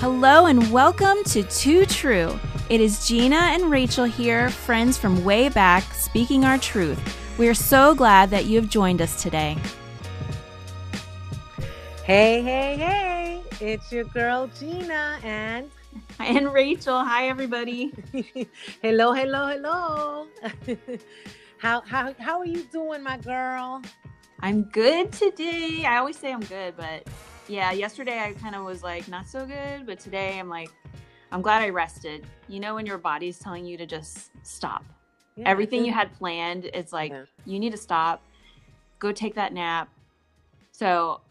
Hello and welcome to Too True. It is Gina and Rachel here, friends from way back, speaking our truth. We are so glad that you have joined us today. Hey, hey, hey, it's your girl Gina and Rachel. Hi, everybody. Hello, hello, hello. How are you doing, my girl? I'm good today. I always say I'm good, but yeah, yesterday I kind of was like not so good, but today I'm like, I'm glad I rested. You know when your body's telling you to just stop. Yeah, everything you had planned, it's like, you need to stop, go take that nap. So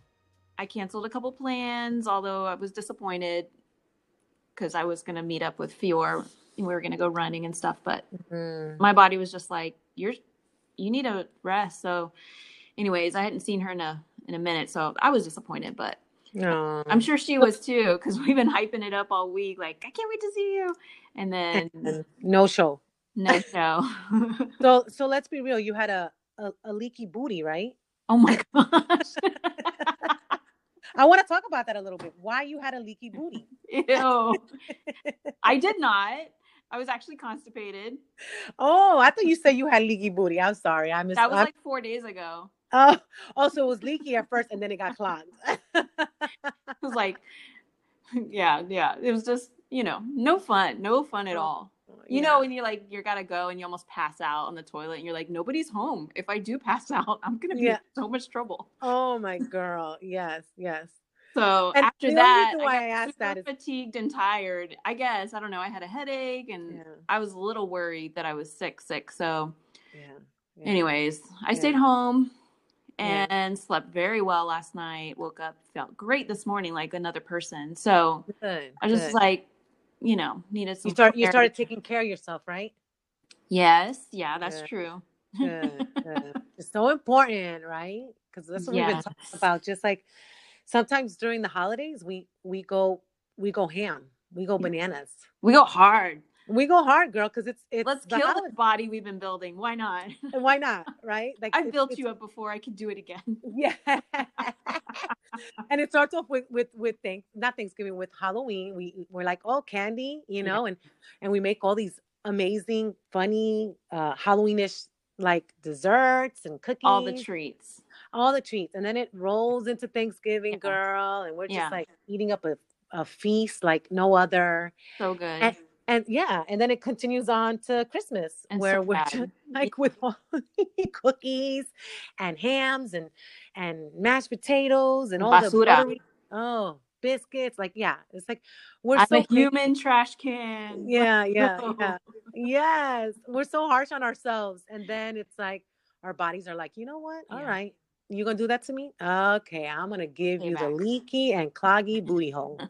I canceled a couple plans, although I was disappointed because I was going to meet up with Fior and we were going to go running and stuff, but my body was just like, you need to rest. So anyways, I hadn't seen her in a minute, so I was disappointed, but no. I'm sure she was too, because we've been hyping it up all week, like, I can't wait to see you, and then no show. so let's be real, you had a leaky booty, right? Oh my gosh. I want to talk about that a little bit, why you had a leaky booty. Ew. I did not. I was actually constipated. Oh, I thought you said you had leaky booty. I'm sorry. That was like 4 days ago. Oh, so it was leaky at first and then it got clogged. It was like, yeah. It was just, no fun at all. You know, when you're like, you got to go and you almost pass out on the toilet and you're like, nobody's home. If I do pass out, I'm going to be in so much trouble. Oh my girl. Yes. So and after that, I got fatigued and tired. I guess, I don't know. I had a headache and I was a little worried that I was sick. So anyways, I stayed home and slept very well last night. Woke up, felt great this morning, like another person. So I just like, needed some. You started taking care of yourself, right? Yes. Yeah, that's true. Good. It's so important, right? Because that's what we've been talking about. Just like, sometimes during the holidays, we go ham. We go bananas. We go hard. We go hard, girl, because it's let's kill the body we've been building. Why not? Why not, right? Like I built you up before. I could do it again. Yeah. And it starts off with not Thanksgiving, with Halloween. We're like, oh, candy, and we make all these amazing, funny, Halloweenish like desserts and cookies. All the treats. And then it rolls into Thanksgiving, girl. And we're just like eating up a feast like no other. So good. And then it continues on to Christmas where we're just like with all cookies and hams and mashed potatoes and all basura. Biscuits. Like, it's like, I'm so a human trash can. Yeah. Yes. We're so harsh on ourselves. And then it's like, our bodies are like, you know what? All right. You going to do that to me? Okay, I'm going to give you the leaky and cloggy booty hole.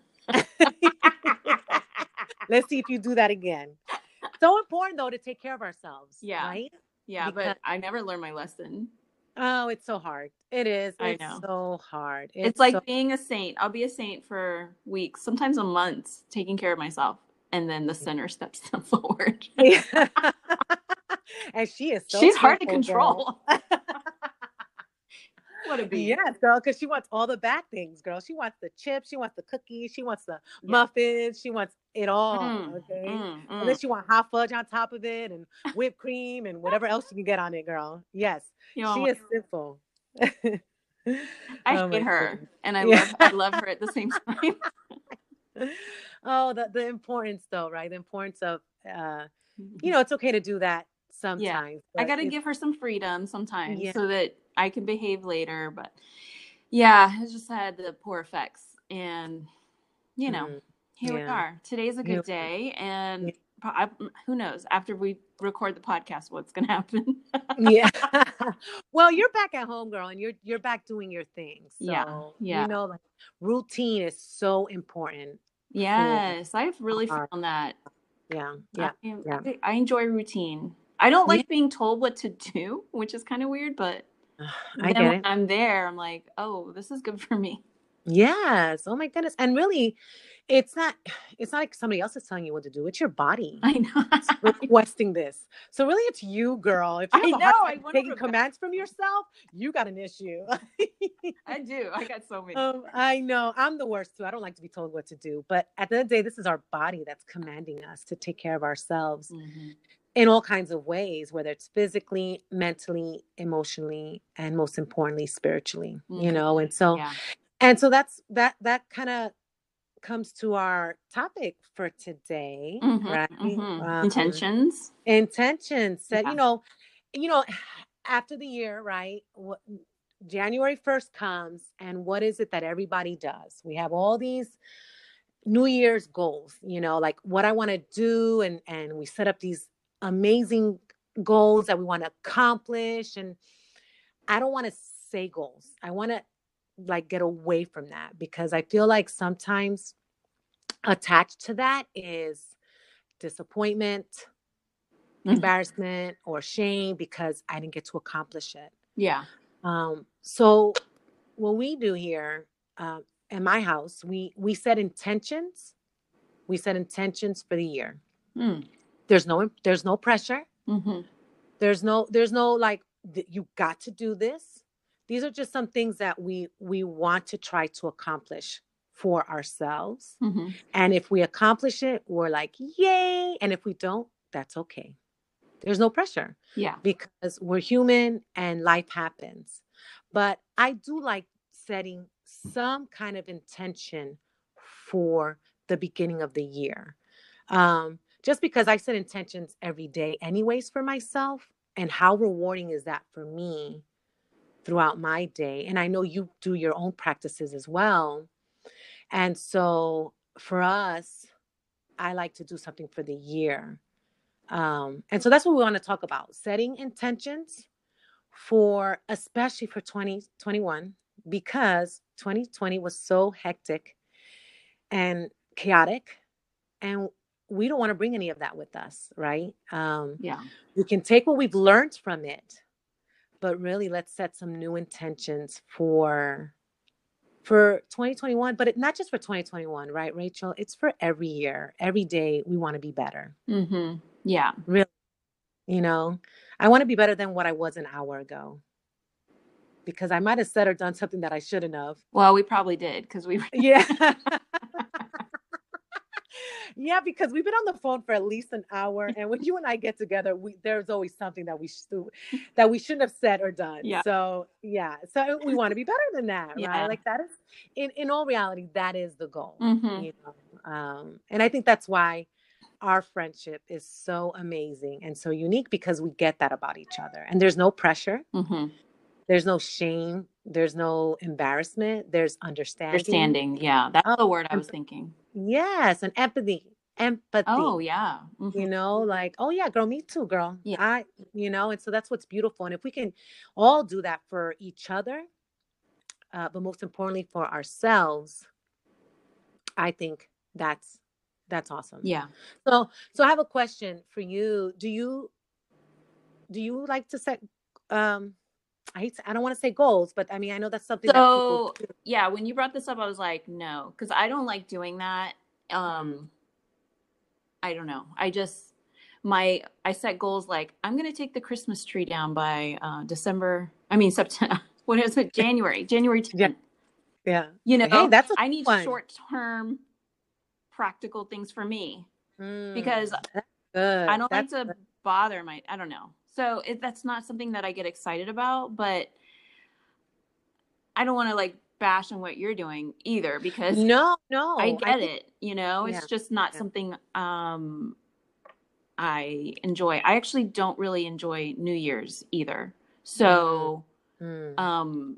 Let's see if you do that again. So important, though, to take care of ourselves. Yeah. Right? Yeah, because, but I never learned my lesson. Oh, it's so hard. It is. It's so hard. It's like being a saint. I'll be a saint for weeks, sometimes a month, taking care of myself. And then the sinner steps forward. And she is she's hard to control. What a bee. Yes, girl, because she wants all the bad things, girl. She wants the chips, she wants the cookies, she wants the muffins, she wants it all. And then she wants hot fudge on top of it and whipped cream and whatever else you can get on it, girl. Yes. She is simple. I hate her and I love her at the same time. The importance though, right? The importance of it's okay to do that sometimes. Yeah. I got to give her some freedom sometimes so that I can behave later. But I just had the poor effects and here we are. Today's a good day. And who knows after we record the podcast, what's going to happen. Well, you're back at home, girl, and you're back doing your thing. So, like routine is so important. Yes. I've really found that. I enjoy routine. I don't like being told what to do, which is kind of weird, but I get it. When I'm there, I'm like, oh, this is good for me. Yes. Oh my goodness. And really, it's not like somebody else is telling you what to do. It's your body. I know. It's requesting this. So really it's you, girl. If you have taking commands from yourself, you got an issue. I do. I got so many. I know. I'm the worst too. I don't like to be told what to do, but at the end of the day, this is our body that's commanding us to take care of ourselves mm-hmm. in all kinds of ways, whether it's physically, mentally, emotionally, and most importantly, spiritually, mm-hmm. you know? And so, yeah. And so that kind of comes to our topic for today, mm-hmm, right? Mm-hmm. Intentions that, yeah. you know, after the year, right? January 1st comes, and what is it that everybody does? We have all these New Year's goals, you know, like what I want to do. And we set up these amazing goals that we want to accomplish. And I don't want to say goals. I want to like get away from that, because I feel like sometimes attached to that is disappointment, mm-hmm. embarrassment, or shame because I didn't get to accomplish it. Yeah. So what we do here at my house, we set intentions. We set intentions for the year. Mm. There's no pressure. Mm-hmm. There's no like you got to do this. These are just some things that we want to try to accomplish for ourselves. Mm-hmm. And if we accomplish it, we're like, yay. And if we don't, that's okay. There's no pressure. Yeah. Because we're human and life happens. But I do like setting some kind of intention for the beginning of the year. Just because I set intentions every day anyways for myself. And how rewarding is that for me throughout my day? And I know you do your own practices as well. And so for us, I like to do something for the year. And so that's what we want to talk about, setting intentions for, especially for 2021, because 2020 was so hectic and chaotic, and we don't want to bring any of that with us, right? Yeah. We can take what we've learned from it, but really let's set some new intentions for 2021, but not just for 2021, right, Rachel? It's for every year, every day we want to be better. Mm-hmm. Yeah. Really. You know, I want to be better than what I was an hour ago, because I might've said or done something that I shouldn't have. Well, we probably did. Yeah. Yeah, because we've been on the phone for at least an hour, and when you and I get together, there's always something that we shouldn't have said or done. Yeah. So yeah, so we want to be better than that, yeah. right? Like that is, in all reality, that is the goal. Mm-hmm. You know? And I think that's why our friendship is so amazing and so unique, because we get that about each other, and there's no pressure, mm-hmm. there's no shame, there's no embarrassment, there's understanding. Yeah, that's the word I was thinking. Yes. And empathy. Oh yeah. Mm-hmm. You know, like, oh yeah, girl, me too, girl. Yeah. And so that's what's beautiful. And if we can all do that for each other, but most importantly for ourselves, I think that's awesome. Yeah. So I have a question for you. Do you like to set, I don't want to say goals, but I mean, I know that's something. So that yeah, when you brought this up, I was like, no, because I don't like doing that. I don't know. I set goals like I'm going to take the Christmas tree down by September. What is it? January 10th. Yeah. Yeah. You know, hey, I need short-term practical things for me because I don't like to bother I don't know. So that's not something that I get excited about, but I don't want to like bash on what you're doing either, because no, I get it. You know, yeah, it's just not something I enjoy. I actually don't really enjoy New Year's either. So I don't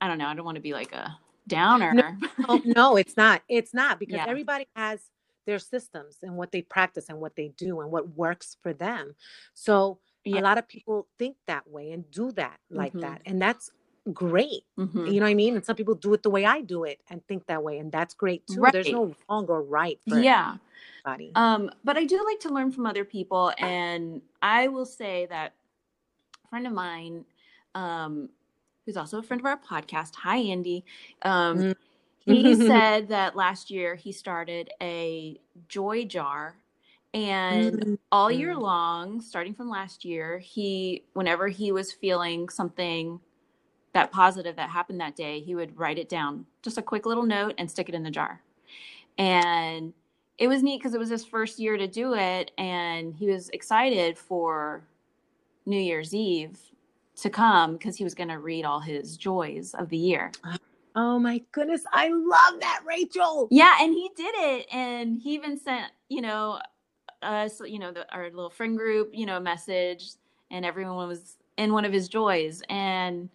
know. I don't want to be like a downer. No, it's not. It's not, because everybody has their systems and what they practice and what they do and what works for them. So yeah. A lot of people think that way and do that like mm-hmm. that. And that's great. Mm-hmm. You know what I mean? And some people do it the way I do it and think that way. And that's great too. Right. There's no wrong or right for everybody. But I do like to learn from other people. And I will say that a friend of mine, who's also a friend of our podcast, hi, Andy. He said that last year he started a joy jar, and all year long, starting from last year, whenever he was feeling something that positive that happened that day, he would write it down, just a quick little note, and stick it in the jar. And it was neat because it was his first year to do it, and he was excited for New Year's Eve to come because he was going to read all his joys of the year. Oh my goodness. I love that, Rachel. Yeah. And he did it. And he even sent, our little friend group, a message, and everyone was in one of his joys. And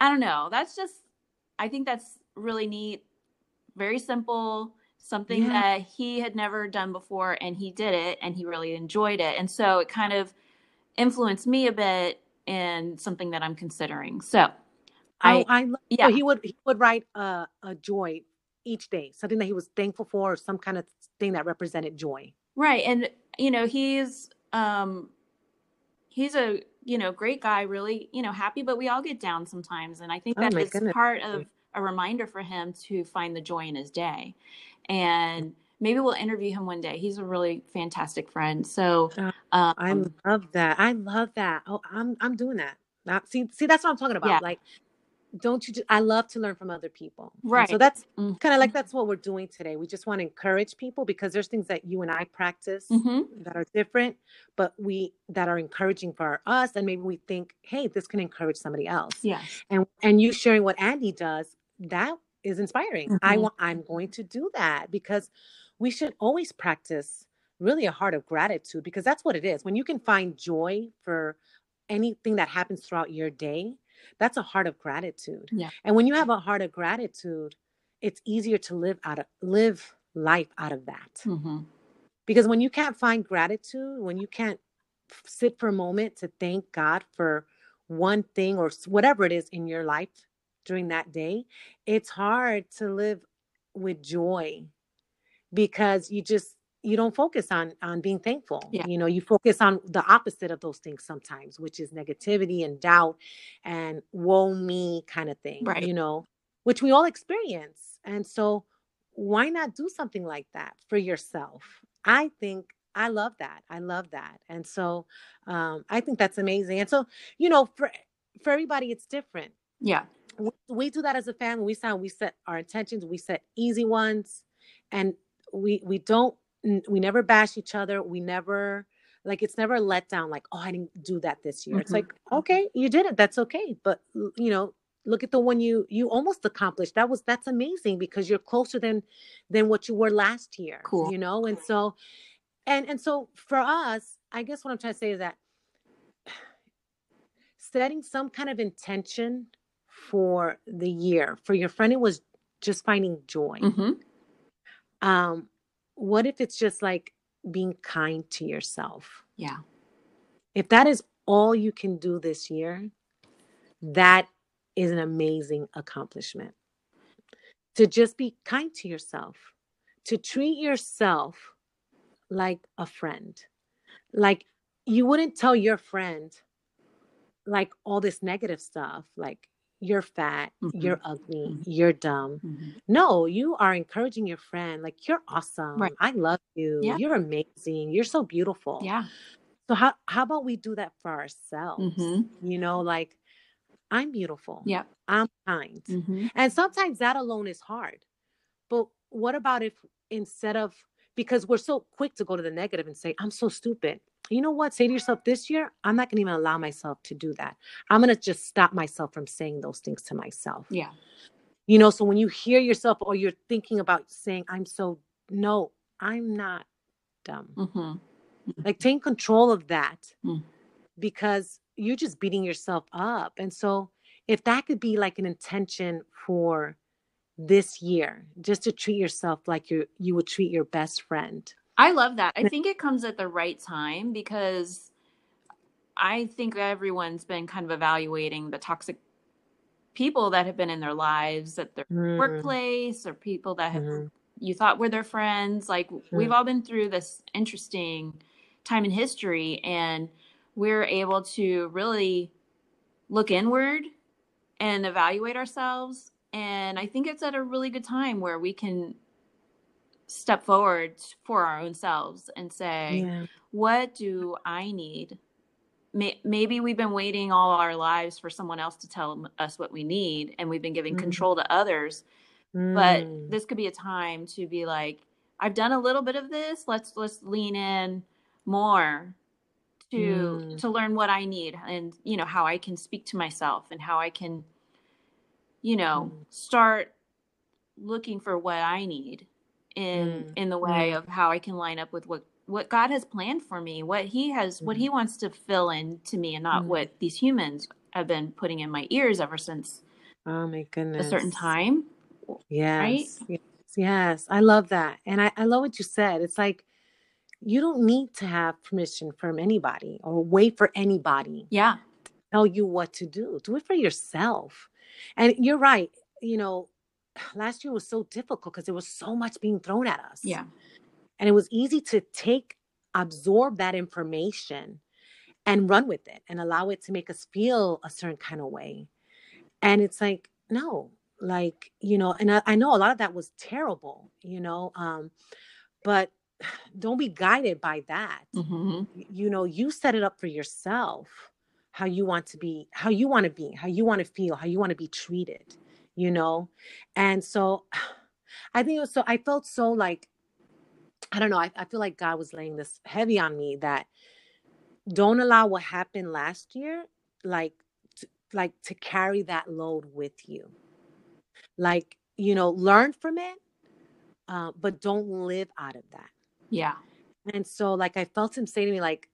I don't know, I think that's really neat. Very simple, something that he had never done before, and he did it and he really enjoyed it. And so it kind of influenced me a bit in something that I'm considering. So I he would write a joy each day, something that he was thankful for, or some kind of thing that represented joy. Right. And, he's a, great guy, really, happy, but we all get down sometimes. And I think that is part of a reminder for him to find the joy in his day. And maybe we'll interview him one day. He's a really fantastic friend. So I love that. I love that. Oh, I'm doing that. See, that's what I'm talking about. Yeah. Like, I love to learn from other people. Right. And so that's kind of like, that's what we're doing today. We just want to encourage people, because there's things that you and I practice that are different, but that are encouraging for us. And maybe we think, hey, this can encourage somebody else. Yes. And you sharing what Andy does, that is inspiring. I'm going to do that, because we should always practice really a heart of gratitude, because that's what it is. When you can find joy for anything that happens throughout your day, that's a heart of gratitude. Yeah. And when you have a heart of gratitude, it's easier to live life out of that. Mm-hmm. Because when you can't find gratitude, when you can't sit for a moment to thank God for one thing or whatever it is in your life during that day, it's hard to live with joy, because you don't focus on being thankful. Yeah. You focus on the opposite of those things sometimes, which is negativity and doubt and woe me kind of thing, right. Which we all experience. And so why not do something like that for yourself? I think I love that. And so I think that's amazing. And so, for everybody, it's different. Yeah. We do that as a family. We set our intentions. We set easy ones, and we never bash each other. We never, it's never a letdown. Like, oh, I didn't do that this year. Mm-hmm. It's like, okay, you did it. That's okay. But look at the one you almost accomplished. That's amazing, because you're closer than what you were last year. Cool. And so, and so for us, I guess what I'm trying to say is that setting some kind of intention for the year, for your friend, it was just finding joy. Mm-hmm. What if it's just like being kind to yourself? Yeah. If that is all you can do this year, that is an amazing accomplishment. To just be kind to yourself, to treat yourself like a friend. Like, you wouldn't tell your friend like all this negative stuff, like, you're fat, you're ugly, you're dumb. Mm-hmm. No, you are encouraging your friend. Like, you're awesome. Right. I love you. Yeah. You're amazing. You're so beautiful. Yeah. So how about we do that for ourselves? Mm-hmm. Like, I'm beautiful. Yeah. I'm kind. Mm-hmm. And sometimes that alone is hard. But what about if because we're so quick to go to the negative and say, I'm so stupid. You know what? Say to yourself, this year, I'm not going to even allow myself to do that. I'm going to just stop myself from saying those things to myself. Yeah. So when you hear yourself or you're thinking about saying, no, I'm not dumb. Mm-hmm. Like, take control of that, because you're just beating yourself up. And so if that could be like an intention for this year, just to treat yourself like you would treat your best friend. I love that. I think it comes at the right time, because I think everyone's been kind of evaluating the toxic people that have been in their lives, at their workplace, or people that have you thought were their friends. Like, we've all been through this interesting time in history, and we're able to really look inward and evaluate ourselves And I think it's at a really good time where we can step forward for our own selves and say, what do I need? Maybe we've been waiting all our lives for someone else to tell us what we need, and we've been giving control to others. But this could be a time to be like, I've done a little bit of this. Let's lean in more to learn what I need, and, you know, how I can speak to myself and how I can, you know, start looking for what I need in the way of how I can line up with what God has planned for me, what he wants to fill in to me, and not what these humans have been putting in my ears ever since a certain time. Yes. Right? Yes. I love that. And I love what you said. It's like, you don't need to have permission from anybody or wait for anybody to tell you what to do. Do it for yourself. And you're right. You know, last year was so difficult because there was so much being thrown at us. Yeah. And it was easy to absorb that information and run with it and allow it to make us feel a certain kind of way. And it's like, no, like, you know, and I know a lot of that was terrible, you know, but don't be guided by that. Mm-hmm. You know, you set it up for yourself, how you want to be, how you want to be, how you want to feel, how you want to be treated, you know? And so I think it was I felt so like, I don't know. I feel like God was laying this heavy on me that don't allow what happened last year, like to carry that load with you. Like, you know, learn from it, but don't live out of that. Yeah. And so, like, I felt him say to me, like,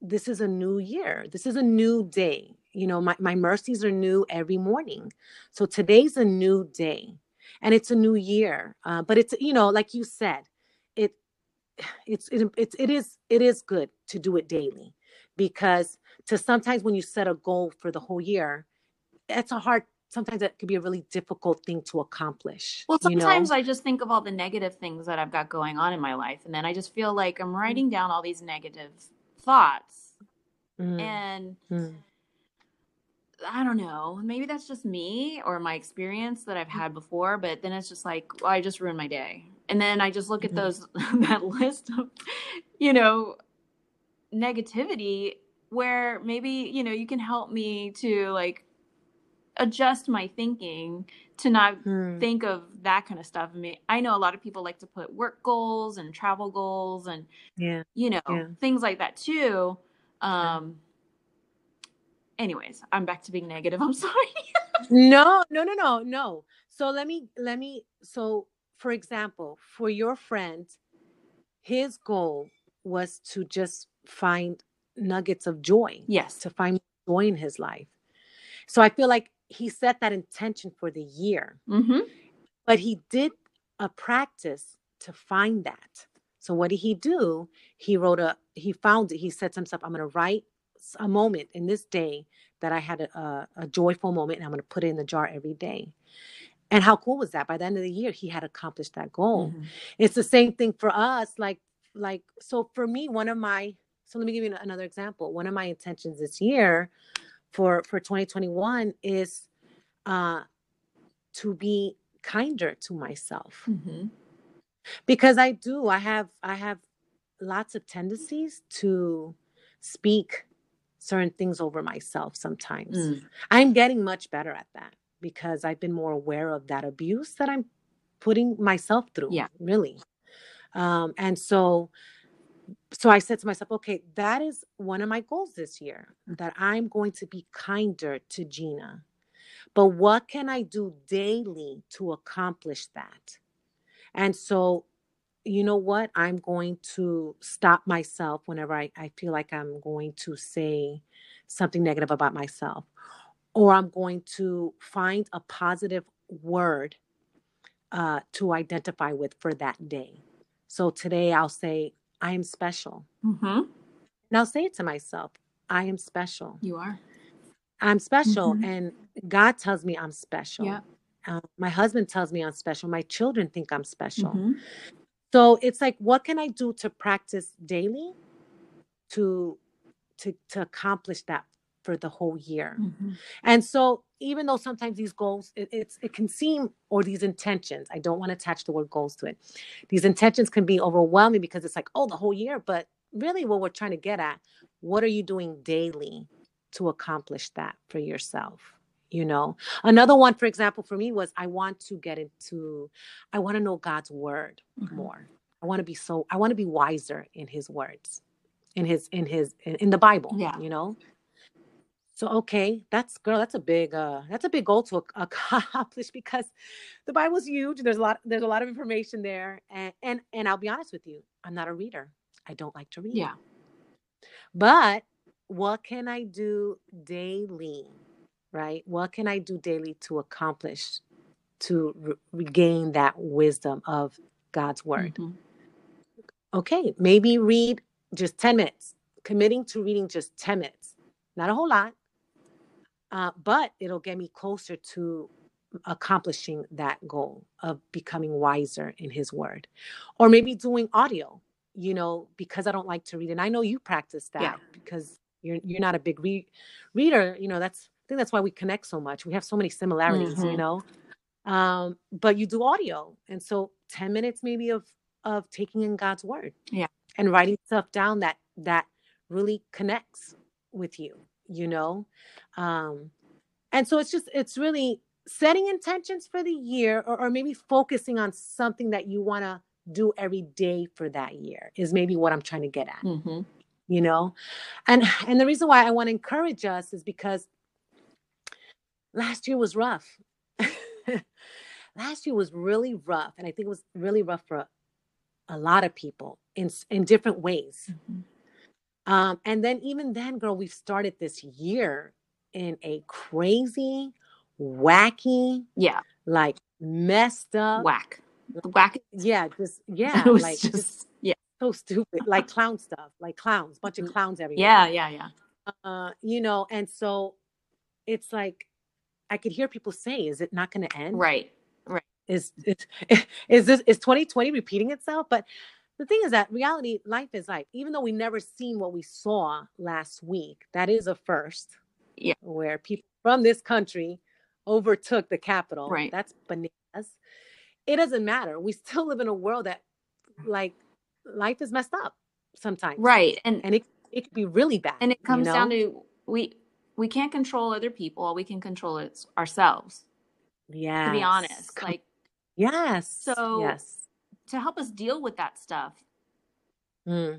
this is a new year. This is a new day. You know, my mercies are new every morning. So today's a new day, and it's a new year. But it's, you know, like you said, it is good to do it daily, because to sometimes when you set a goal for the whole year, sometimes that could be a really difficult thing to accomplish. Well, sometimes, you know? I just think of all the negative things that I've got going on in my life. And then I just feel like I'm writing down all these negative thoughts. And I don't know, maybe that's just me or my experience that I've had before, but then it's just like, well, I just ruined my day. And then I just look at that list of, you know, negativity, where maybe, you know, you can help me to like adjust my thinking to not think of that kind of stuff. I mean, I know a lot of people like to put work goals and travel goals and, you know, things like that too. Anyways, I'm back to being negative. I'm sorry. No. So let me, for example, for your friend, his goal was to just find nuggets of joy. Yes. To find joy in his life. So I feel like he set that intention for the year, but he did a practice to find that. So what did he do? He found it. He said to himself, I'm going to write a moment in this day that I had a joyful moment, and I'm going to put it in the jar every day. And how cool was that? By the end of the year, he had accomplished that goal. It's the same thing for us. Like, so for me, so let me give you another example. One of my intentions this year for 2021 is, to be kinder to myself, because I have lots of tendencies to speak certain things over myself sometimes. I'm getting much better at that because I've been more aware of that abuse that I'm putting myself through, really. And so I said to myself, okay, that is one of my goals this year, that I'm going to be kinder to Gina. But what can I do daily to accomplish that? And so, you know what? I'm going to stop myself whenever I feel like I'm going to say something negative about myself, or I'm going to find a positive word to identify with for that day. So today I'll say, I am special. And I'll say it to myself. I am special. You are. I'm special. And God tells me I'm special. Yeah. My husband tells me I'm special. My children think I'm special. So it's like, what can I do to practice daily to accomplish that for the whole year. Mm-hmm. And so even though sometimes these goals, it can seem, or these intentions, I don't want to attach the word goals to it. These intentions can be overwhelming because it's like, oh, the whole year. But really what we're trying to get at, what are you doing daily to accomplish that for yourself? You know, another one, for example, for me was I want to know God's word mm-hmm. more. I want to be wiser in his words, in the Bible, yeah. You know? So, okay, that's a big goal to accomplish because the Bible's huge. There's a lot of information there. And I'll be honest with you, I'm not a reader. I don't like to read. Yeah. But what can I do daily, right? What can I do daily to accomplish, to regain that wisdom of God's word? Mm-hmm. Okay, maybe read just 10 minutes, committing to reading just 10 minutes, not a whole lot, but it'll get me closer to accomplishing that goal of becoming wiser in his word. Or maybe doing audio, you know, because I don't like to read. And I know you practice that yeah. because you're not a big reader. You know, I think that's why we connect so much. We have so many similarities, mm-hmm. you know, but you do audio. And so 10 minutes maybe of taking in God's word yeah. and writing stuff down that really connects with you, you know? And so it's really setting intentions for the year or maybe focusing on something that you want to do every day for that year is maybe what I'm trying to get at, mm-hmm. you know? And the reason why I want to encourage us is because last year was rough. Last year was really rough. And I think it was really rough for a lot of people in different ways. Mm-hmm. And then even then, girl, we've started this year in a crazy, wacky, yeah, like messed up. Whack. Yeah. Just so stupid. Like clown stuff, like clowns, bunch of clowns everywhere. Yeah. You know, and so it's like, I could hear people say, is it not going to end? Right. Is 2020 repeating itself? But the thing is that reality, life is life. Even though we never seen what we saw last week, that is a first. Yeah. Where people from this country overtook the Capitol. Right. That's bananas. It doesn't matter. We still live in a world that like life is messed up sometimes. Right. And it could be really bad. And it comes down to we can't control other people. All we can control is ourselves. Yeah. To be honest. Like, yes. So to help us deal with that stuff, it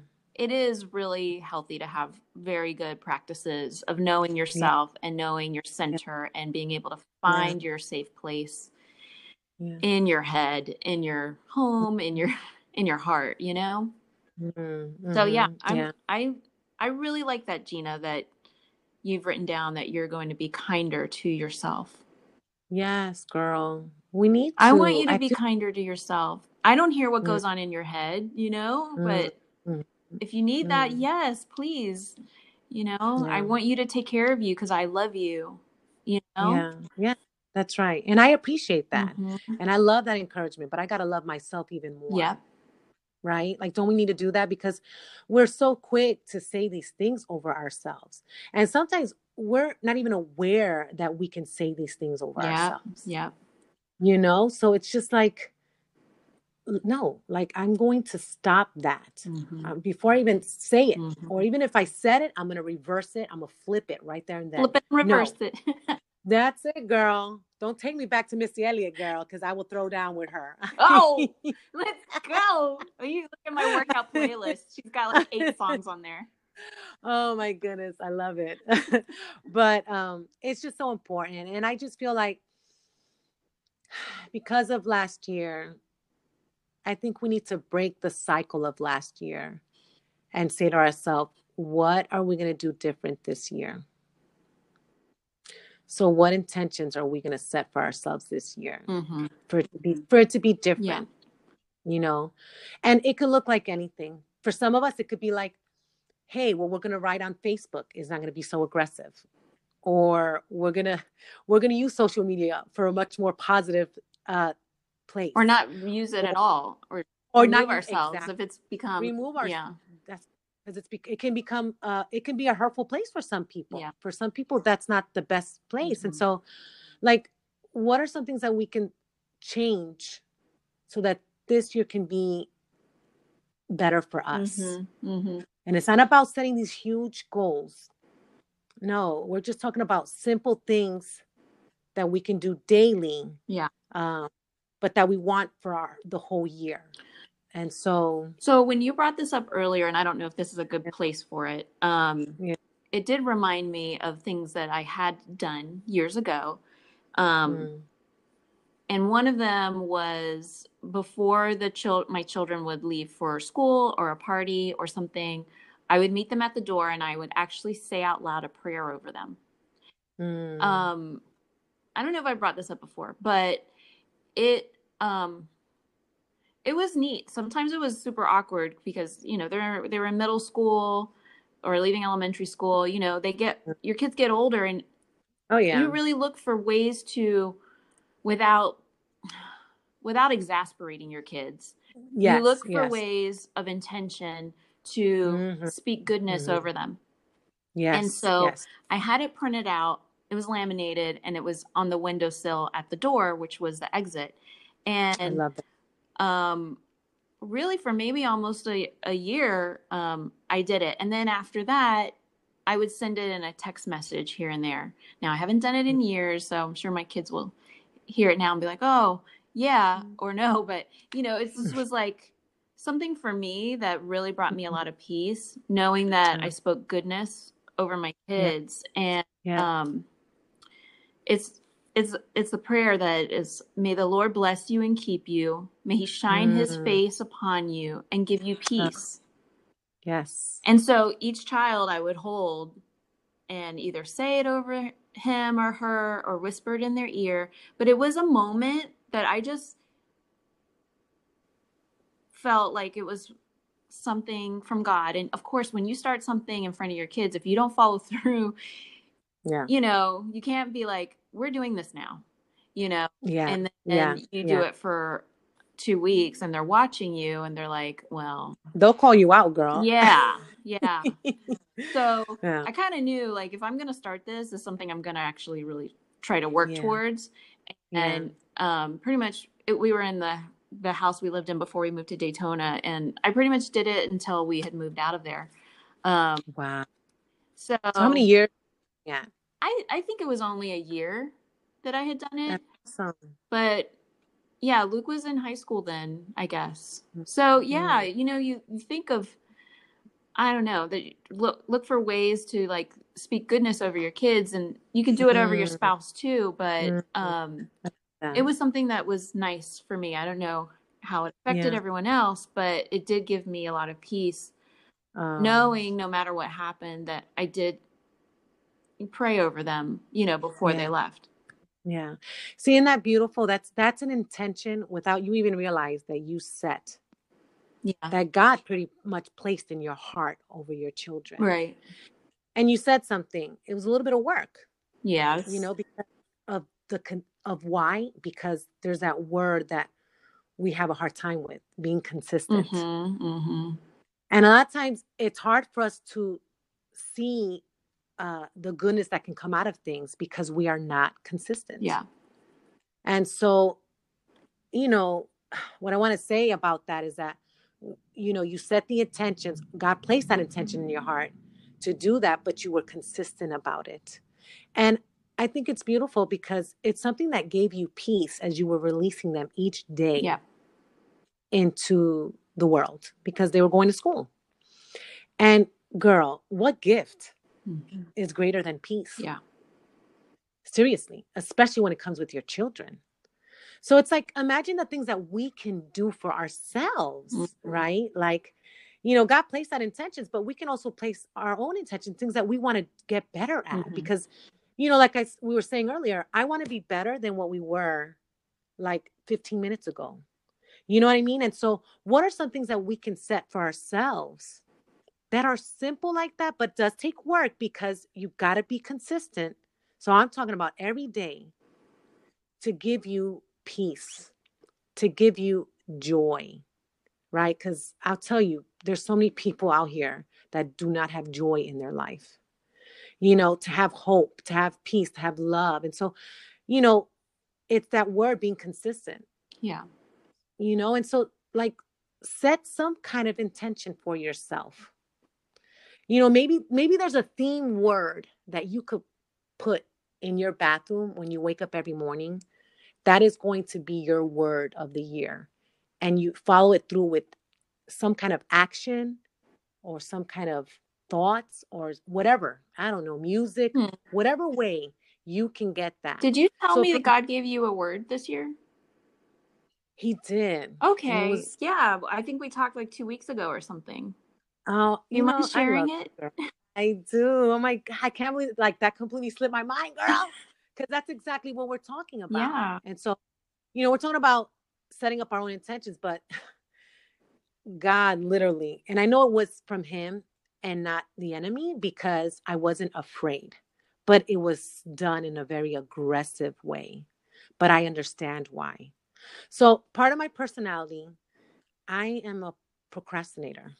is really healthy to have very good practices of knowing yourself yeah. and knowing your center yeah. and being able to find yeah. your safe place yeah. in your head, in your home, in your heart, you know? Mm-hmm. So yeah, I really like that, Gina, that you've written down that you're going to be kinder to yourself. Yes, girl. We need to. I want you to be kinder to yourself. I don't hear what goes on in your head, you know, but if you need that, yes, please. You know, I want you to take care of you because I love you, you know? Yeah, that's right. And I appreciate that. Mm-hmm. And I love that encouragement, but I got to love myself even more. Yeah. Right? Like, don't we need to do that? Because we're so quick to say these things over ourselves. And sometimes we're not even aware that we can say these things over ourselves. Yeah. You know? So it's just like, no, like I'm going to stop that before I even say it. Mm-hmm. Or even if I said it, I'm going to reverse it. I'm going to flip it right there and then. Flip it and reverse it. That's it, girl. Don't take me back to Missy Elliott, girl, because I will throw down with her. Oh, let's go. You look at my workout playlist. She's got like 8 songs on there. Oh, my goodness. I love it. But it's just so important. And I just feel like because of last year, I think we need to break the cycle of last year and say to ourselves, what are we going to do different this year? So what intentions are we going to set for ourselves this year for it to be different, you know? And it could look like anything. For some of us, it could be like, hey, what we're going to write on Facebook is not going to be so aggressive, or we're going to use social media for a much more positive place, or not use it at all, or remove ourselves if it's become remove our. Yeah. That's because it can be a hurtful place for some people. Yeah. For some people, that's not the best place. Mm-hmm. And so, like, what are some things that we can change so that this year can be better for us? Mm-hmm. Mm-hmm. And it's not about setting these huge goals. No, we're just talking about simple things that we can do daily. Yeah. But that we want for the whole year. And so when you brought this up earlier, and I don't know if this is a good place for it, it did remind me of things that I had done years ago. And one of them was before my children would leave for school or a party or something, I would meet them at the door and I would actually say out loud a prayer over them. I don't know if I brought this up before, but it was neat. Sometimes it was super awkward because, you know, they were in middle school or leaving elementary school. You know, your kids get older and you really look for ways to, without exasperating your kids. Yes, you look for ways of intention to speak goodness over them. Yes. And so I had it printed out. It was laminated and it was on the windowsill at the door, which was the exit. And I love it. Really for maybe almost a year, I did it. And then after that, I would send it in a text message here and there. Now I haven't done it in years, so I'm sure my kids will hear it now and be like, oh yeah, or no. But you know, this was like something for me that really brought me a lot of peace, knowing that I spoke goodness over my kids. And it's the prayer that is, may the Lord bless you and keep you. May he shine his face upon you and give you peace. Yes. And so each child I would hold and either say it over him or her or whisper it in their ear. But it was a moment that I just felt like it was something from God. And of course, when you start something in front of your kids, if you don't follow through, you know, you can't be like, we're doing this now, you know? Yeah. And then you do it for 2 weeks and they're watching you and they're like, well, they'll call you out, girl. Yeah. Yeah. So I kind of knew, like, if I'm going to start this is something I'm going to actually really try to work towards. And pretty much we were in the house we lived in before we moved to Daytona. And I pretty much did it until we had moved out of there. Wow. So how many years? Yeah. I think it was only a year that I had done it. That's awesome. But yeah, Luke was in high school then, I guess. So yeah, you know, you think of, I don't know, that look for ways to like speak goodness over your kids, and you can do it over your spouse too. But it was something that was nice for me. I don't know how it affected everyone else, but it did give me a lot of peace, knowing no matter what happened that I did pray over them, you know, before they left. Yeah. See, isn't that beautiful? That's an intention without you even realize that you set. Yeah. That God pretty much placed in your heart over your children. Right. And you said something. It was a little bit of work. Yes. You know, because of why? Because there's that word that we have a hard time with, being consistent. Mm-hmm, mm-hmm. And a lot of times it's hard for us to see the goodness that can come out of things because we are not consistent. Yeah. And so, you know, what I want to say about that is that, you know, you set the intentions, God placed that intention in your heart to do that, but you were consistent about it. And I think it's beautiful because it's something that gave you peace as you were releasing them each day into the world because they were going to school. And girl, what gift is greater than peace? Yeah. Seriously, especially when it comes with your children. So it's like, imagine the things that we can do for ourselves, right? Like, you know, God placed that intentions, but we can also place our own intentions, things that we want to get better at. Because, you know, like we were saying earlier, I want to be better than what we were like 15 minutes ago. You know what I mean? And so what are some things that we can set for ourselves that are simple like that, but does take work because you've got to be consistent. So I'm talking about every day to give you peace, to give you joy, right? Because I'll tell you, there's so many people out here that do not have joy in their life, you know, to have hope, to have peace, to have love. And so, you know, it's that word being consistent. Yeah. You know, and so like set some kind of intention for yourself. You know, maybe there's a theme word that you could put in your bathroom when you wake up every morning. That is going to be your word of the year. And you follow it through with some kind of action or some kind of thoughts or whatever. I don't know, music, whatever way you can get that. Did you tell me that God gave you a word this year? He did. Okay. Yeah. I think we talked like 2 weeks ago or something. Oh, you mind sharing it? I do. Oh my God. I can't believe like that completely slipped my mind, girl. Because that's exactly what we're talking about. Yeah. And so, you know, we're talking about setting up our own intentions, but God literally, and I know it was from him and not the enemy because I wasn't afraid, but it was done in a very aggressive way. But I understand why. So part of my personality, I am a procrastinator.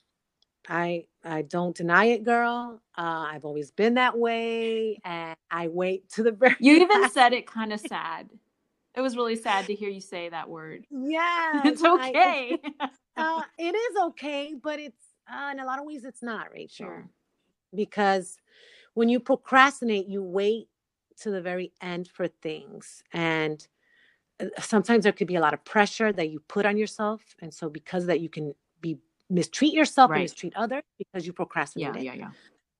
I don't deny it, girl. I've always been that way, and I wait to the very. You even said it kind of sad. It was really sad to hear you say that word. Yeah, it's okay. It is okay, but it's in a lot of ways it's not, Rachel. Sure. Because when you procrastinate, you wait to the very end for things, and sometimes there could be a lot of pressure that you put on yourself, and so because of that you can be. Mistreat yourself and mistreat others because you procrastinate. Yeah.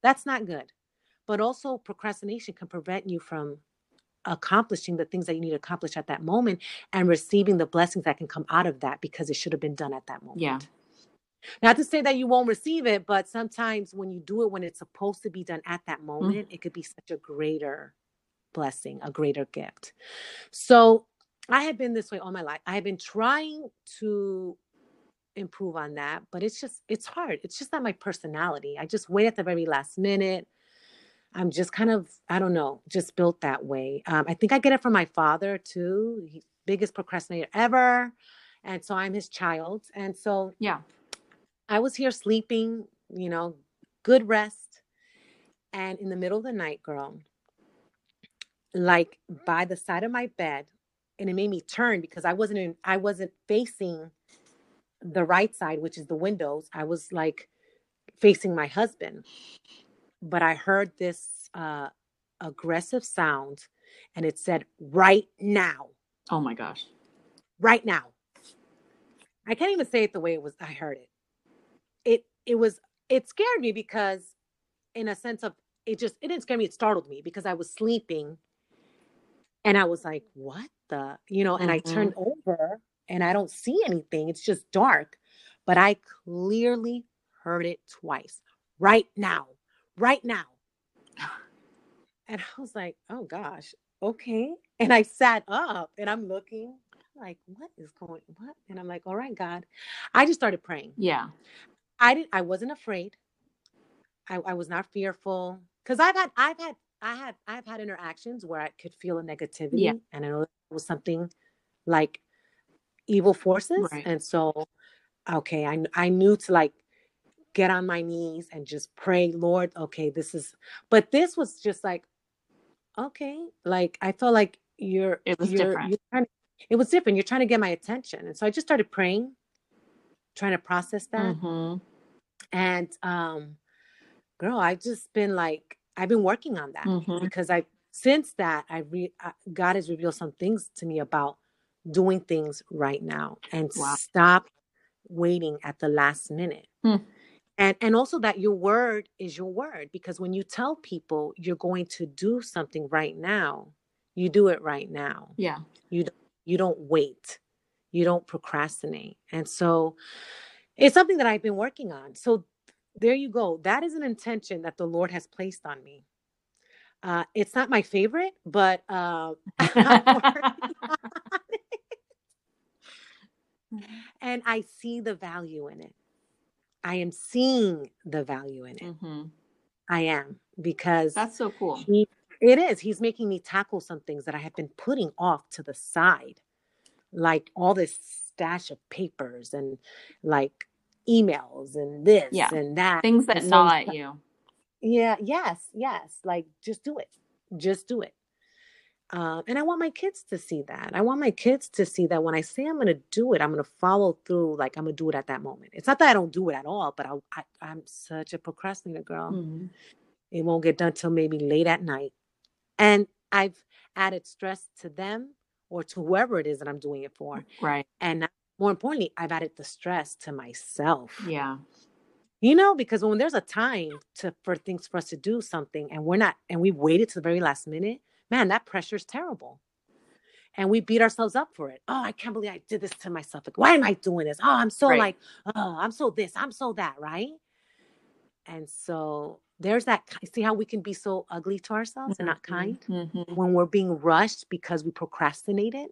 That's not good. But also procrastination can prevent you from accomplishing the things that you need to accomplish at that moment and receiving the blessings that can come out of that because it should have been done at that moment. Yeah. Not to say that you won't receive it, but sometimes when you do it, when it's supposed to be done at that moment, it could be such a greater blessing, a greater gift. So I have been this way all my life. I have been trying to improve on that, but it's hard. It's just not my personality. I just wait at the very last minute. I'm just kind of, I don't know, just built that way. I think I get it from my father too. He's biggest procrastinator ever, and so I'm his child. And so yeah, I was here sleeping, you know, good rest, and in the middle of the night, girl, like by the side of my bed, and it made me turn because I wasn't facing the right side, which is the windows. I was like facing my husband, but I heard this aggressive sound and it said, right now. Oh my gosh. Right now. I can't even say it the way it was. I heard it. It scared me because in a sense of it didn't scare me. It startled me because I was sleeping and I was like, what the, you know, and I turned over and I don't see anything. It's just dark. But I clearly heard it twice. Right now. Right now. And I was like, oh gosh. Okay. And I sat up and I'm looking like, what is going on? And I'm like, all right, God. I just started praying. Yeah. I wasn't afraid. I was not fearful. Because I've had interactions where I could feel a negativity. Yeah. And I know it was something like evil forces. Right. And so, okay, I knew to like get on my knees and just pray, Lord, okay, but this was just like, okay, like I felt like it was different. You're trying to get my attention. And so I just started praying, trying to process that. Mm-hmm. And, girl, I've just been like, I've been working on that because God has revealed some things to me about doing things right now and stop waiting at the last minute. And also that your word is your word, because when you tell people you're going to do something right now, you do it right now. Yeah. You don't wait. You don't procrastinate. And so it's something that I've been working on. So there you go. That is an intention that the Lord has placed on me. It's not my favorite, but I'm working on it. And I see the value in it. I am seeing the value in it. Mm-hmm. I am, because that's so cool. It is. He's making me tackle some things that I have been putting off to the side, like all this stash of papers and like emails and this and that. Things that gnaw at you. Yeah. Yes. Like, just do it. And I want my kids to see that. I want my kids to see that when I say I'm going to do it, I'm going to follow through. Like, I'm going to do it at that moment. It's not that I don't do it at all, but I'm such a procrastinator, girl. Mm-hmm. It won't get done till maybe late at night. And I've added stress to them or to whoever it is that I'm doing it for. Right. And more importantly, I've added the stress to myself. Yeah. You know, because when there's a time for things for us to do something and we're not, and we waited to the very last minute, man, that pressure is terrible. And we beat ourselves up for it. Oh, I can't believe I did this to myself. Like, why am I doing this? Oh, I'm so I'm so this, I'm so that, right? And so there's that. See how we can be so ugly to ourselves and not kind when we're being rushed because we procrastinated.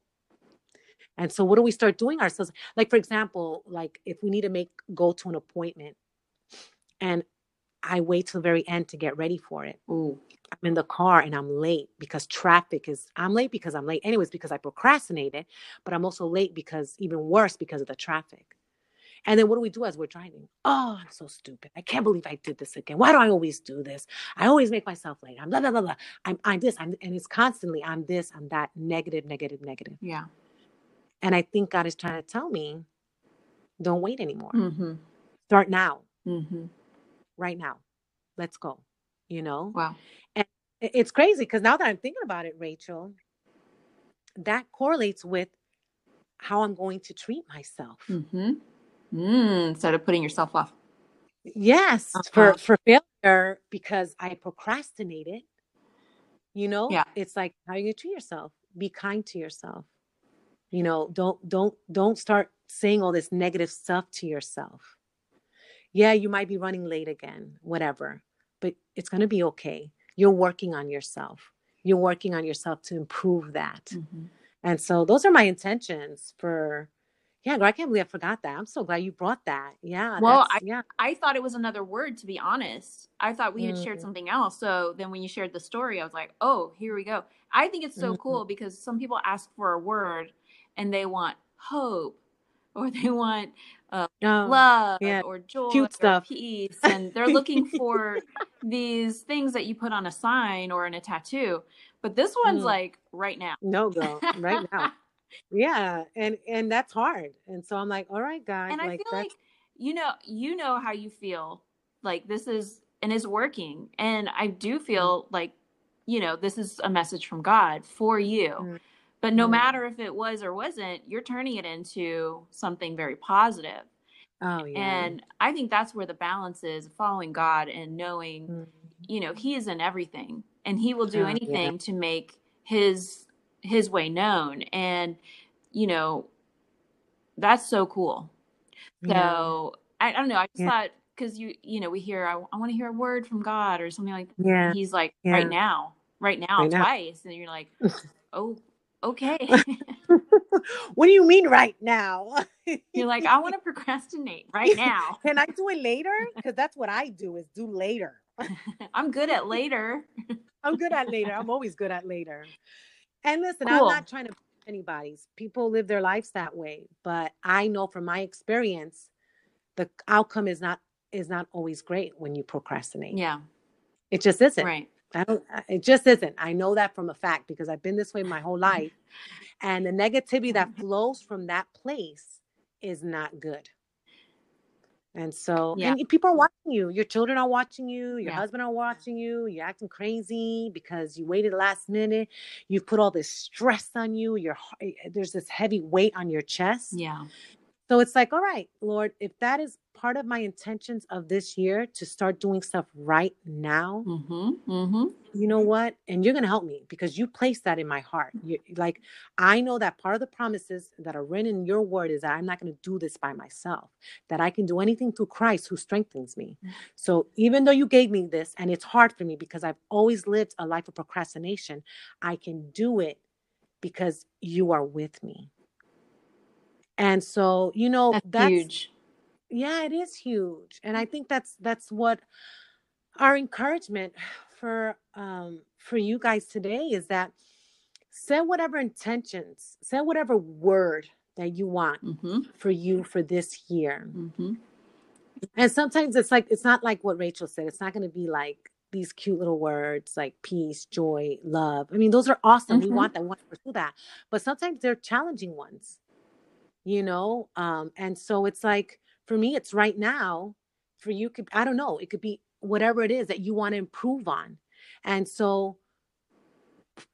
And so what do we start doing ourselves? Like, for example, like if we need to go to an appointment and I wait till the very end to get ready for it. Ooh. I'm in the car and I'm late because I'm late. Anyways, because I procrastinated, but I'm also late because even worse because of the traffic. And then what do we do as we're driving? Oh, I'm so stupid. I can't believe I did this again. Why do I always do this? I always make myself late. I'm blah, blah, blah, blah. And it's constantly, I'm this, I'm that, negative. Yeah. And I think God is trying to tell me, don't wait anymore. Mm-hmm. Start now. Mm-hmm. Right now. Let's go. You know? Wow. And it's crazy because now that I'm thinking about it, Rachel, that correlates with how I'm going to treat myself. Mm-hmm. Instead of putting yourself off. Yes, for failure because I procrastinated. You know, it's like, how are you going to treat yourself? Be kind to yourself. You know, don't start saying all this negative stuff to yourself. Yeah, you might be running late again, whatever, but it's going to be okay. You're working on yourself. You're working on yourself to improve that. Mm-hmm. And so those are my intentions for... Yeah, girl, I can't believe I forgot that. I'm so glad you brought that. Yeah. Well, I thought it was another word, to be honest. I thought we had shared something else. So then when you shared the story, I was like, oh, here we go. I think it's so cool because some people ask for a word and they want hope or they want love or joy or peace. And they're looking for these things that you put on a sign or in a tattoo. But this one's like right now. No, girl, right now. Yeah. And that's hard. And so I'm like, all right, guys. And I feel like, you know how you feel like this is, and it's working. And I do feel like, this is a message from God for you, but no matter if it was or wasn't, you're turning it into something very positive. Oh, yeah. And I think that's where the balance is, following God and knowing, He is in everything and He will do anything to make his way known. And, that's so cool. So I don't know. I just thought, cause we hear, I want to hear a word from God or something like that. Yeah. He's like right now, twice. And you're like, oh, okay. What do you mean right now? You're like, I want to procrastinate right now. Can I do it later? Cause that's what I do is do later. I'm good at later. I'm always good at later. And listen, cool. I'm not trying to push anybody's. People live their lives that way, but I know from my experience, the outcome is not always great when you procrastinate. Yeah, it just isn't. Right. It just isn't. I know that from a fact because I've been this way my whole life, and the negativity that flows from that place is not good. And so and people are watching you, your children are watching you, your husband are watching you, you're acting crazy because you waited last minute. You've put all this stress on you. There's this heavy weight on your chest. Yeah. So it's like, all right, Lord, if that is part of my intentions of this year to start doing stuff right now, you know what? And you're going to help me because you placed that in my heart. Like, I know that part of the promises that are written in your word is that I'm not going to do this by myself, that I can do anything through Christ who strengthens me. So even though you gave me this and it's hard for me because I've always lived a life of procrastination, I can do it because you are with me. And so, that's huge. Yeah, it is huge. And I think that's what our encouragement for you guys today is that set whatever intentions, set whatever word that you want for you for this year. And sometimes it's like, it's not like what Rachel said. It's not going to be like these cute little words like peace, joy, love. I mean, those are awesome. Mm-hmm. We want that. We want to pursue that. But sometimes they're challenging ones, you know? And so it's like, for me, it's right now. For you, could, I don't know. It could be whatever it is that you want to improve on. And so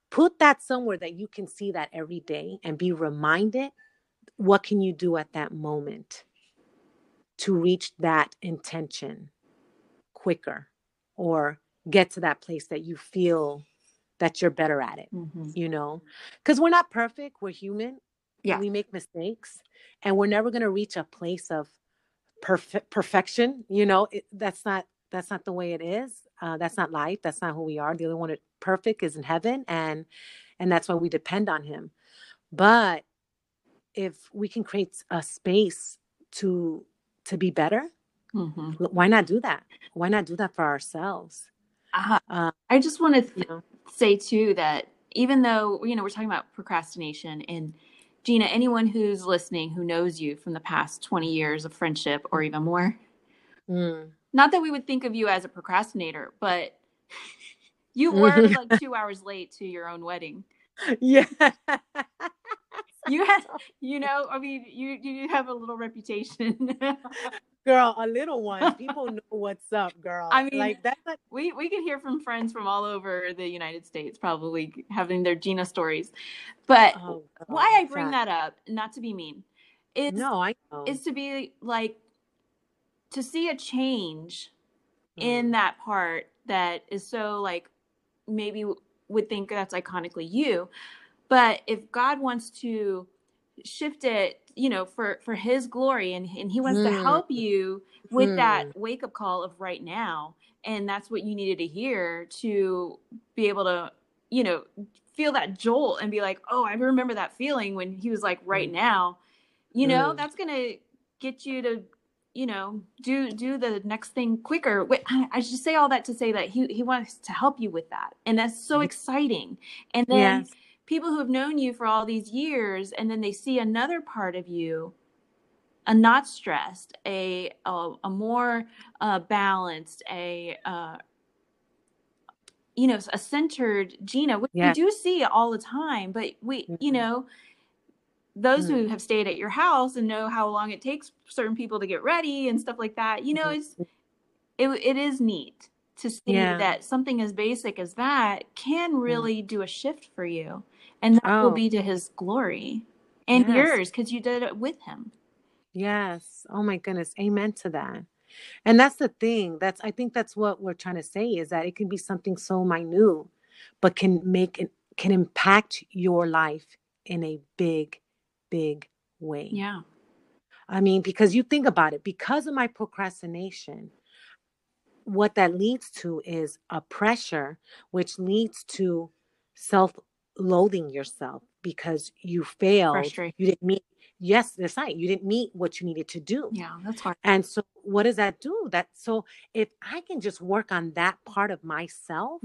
put that somewhere that you can see that every day and be reminded, what can you do at that moment to reach that intention quicker or get to that place that you feel that you're better at it, mm-hmm. you know? Because we're not perfect. We're human. Yeah. We make mistakes. And we're never going to reach a place of perfection. You know, that's not the way it is. That's not life. That's not who we are. The only one that's perfect is in heaven. And that's why we depend on him. But if we can create a space to be better, mm-hmm. why not do that? Why not do that for ourselves? I just want to say too, that even though, you know, we're talking about procrastination, and Gina, anyone who's listening who knows you from the past 20 years of friendship or even more, not that we would think of you as a procrastinator, but you were like 2 hours late to your own wedding. Yeah. You had, you know, I mean, you have a little reputation. Girl, a little one. People know what's up, girl. I mean, like that's not... we could hear from friends from all over the United States probably having their Gina stories. But why I bring that up, not to be mean, is to be like, to see a change in that part that is so like, maybe would think that's iconically you. But if God wants to shift it, you know, for his glory, and he wants to help you with that wake up call of right now. And that's what you needed to hear to be able to, you know, feel that jolt and be like, oh, I remember that feeling when he was like, right now, you know, that's going to get you to, you know, do the next thing quicker. I should say all that to say that he wants to help you with that. And that's so exciting. And then people who have known you for all these years, and then they see another part of you, a not stressed, a more balanced, a centered Gina, which we do see all the time. But we, you know, those who have stayed at your house and know how long it takes certain people to get ready and stuff like that, you know, it is neat to see that something as basic as that can really do a shift for you. And that will be to his glory and yours, because you did it with him. Yes. Oh my goodness. Amen to that. And that's the thing. I think that's what we're trying to say, is that it can be something so minute, but can impact your life in a big, big way. Yeah. I mean, because you think about it, because of my procrastination, what that leads to is a pressure, which leads to self-loathing yourself because you failed. You didn't meet. Yes, that's right. You didn't meet what you needed to do. Yeah, that's hard. And so, what does that do? So if I can just work on that part of myself,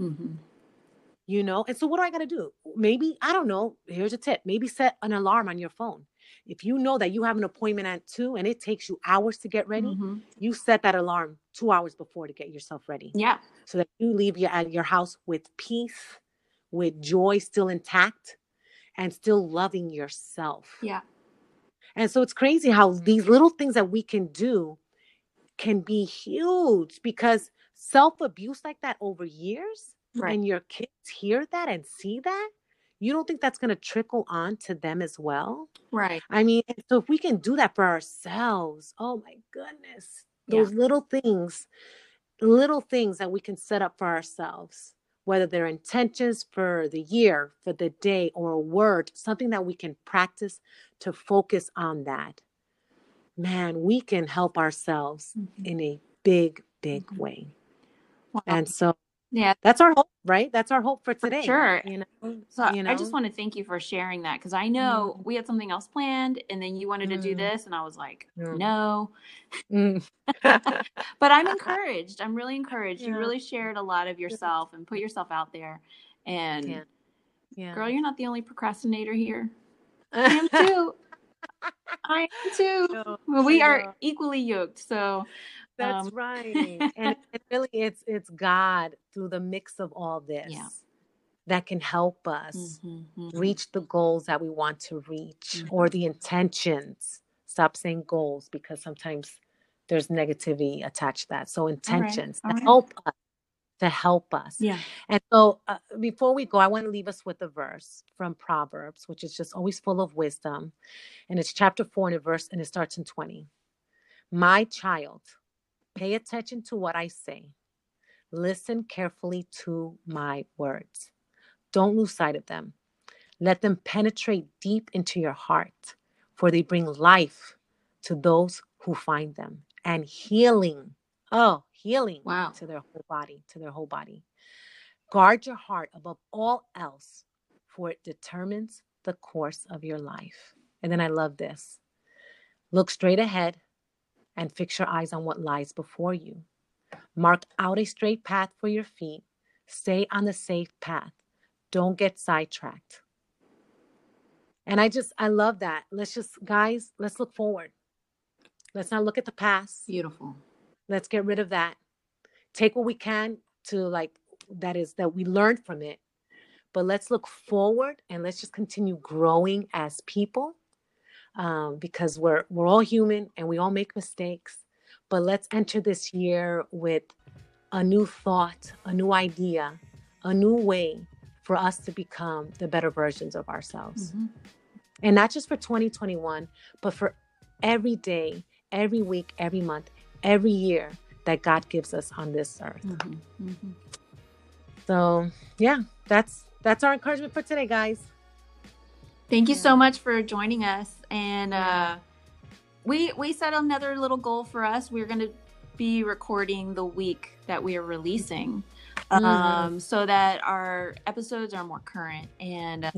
you know. And so, what do I got to do? Maybe, I don't know. Here's a tip. Maybe set an alarm on your phone. If you know that you have an appointment at 2:00 and it takes you hours to get ready, you set that alarm 2 hours before to get yourself ready. Yeah. So that you leave your house with peace, with joy still intact, and still loving yourself. Yeah. And so it's crazy how these little things that we can do can be huge, because self-abuse like that over years, and your kids hear that and see that, you don't think that's going to trickle on to them as well? Right. I mean, so if we can do that for ourselves, oh my goodness, those little things that we can set up for ourselves, whether they're intentions for the year, for the day, or a word, something that we can practice to focus on that. Man, we can help ourselves in a big, big way. Wow. And so, yeah, that's our hope, right? That's our hope for today. For sure. You know? So I just want to thank you for sharing that, because I know we had something else planned, and then you wanted to do this, and I was like, no. But I'm encouraged. I'm really encouraged. Yeah. You really shared a lot of yourself and put yourself out there. And girl, you're not the only procrastinator here. I am too. I am too. No, we are equally yoked. So That's right. And really, it's God through the mix of all this that can help us reach the goals that we want to reach or the intentions. Stop saying goals because sometimes there's negativity attached to that. So intentions to help us. Yeah. And so before we go, I want to leave us with a verse from Proverbs, which is just always full of wisdom. And it's chapter 4 and a verse, and it starts in 20. My child, pay attention to what I say. Listen carefully to my words. Don't lose sight of them. Let them penetrate deep into your heart, for they bring life to those who find them and healing. Oh, healing to their whole body, Guard your heart above all else, for it determines the course of your life. And then I love this. Look straight ahead and fix your eyes on what lies before you. Mark out a straight path for your feet. Stay on the safe path. Don't get sidetracked. And I love that. Let's just, guys, let's look forward. Let's not look at the past. Beautiful. Let's get rid of that. Take what we can to that we learned from it. But let's look forward and let's just continue growing as people. Because we're all human and we all make mistakes, but let's enter this year with a new thought, a new idea, a new way for us to become the better versions of ourselves. And not just for 2021, but for every day, every week, every month, every year that God gives us on this earth. So yeah, that's our encouragement for today, guys. Thank you so much for joining us. And we set another little goal for us. We're going to be recording the week that we are releasing so that our episodes are more current. And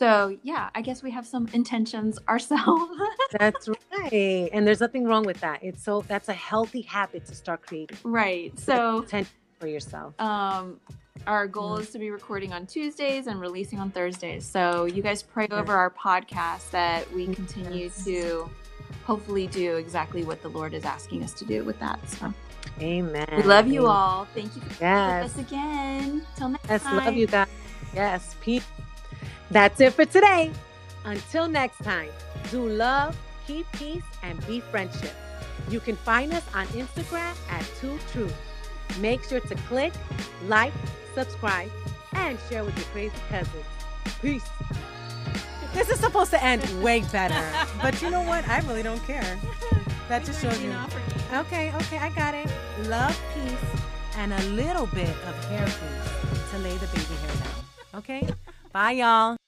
so, I guess we have some intentions ourselves. That's right. And there's nothing wrong with that. That's a healthy habit to start creating. Right. So intention for yourself. Our goal is to be recording on Tuesdays and releasing on Thursdays. So you guys pray over our podcast that we continue to hopefully do exactly what the Lord is asking us to do with that. So, amen. We love you all. Thank you for being with us again. Till next time. Love you guys. Yes, peace. That's it for today. Until next time, do love, keep peace, and be friendship. You can find us on Instagram at Two Truth. Make sure to click, like, subscribe, and share with your crazy cousins. Peace. This is supposed to end way better, but you know what? I really don't care. That just shows you. Okay, I got it. Love, peace, and a little bit of hair grease to lay the baby hair down. Okay? Bye, y'all.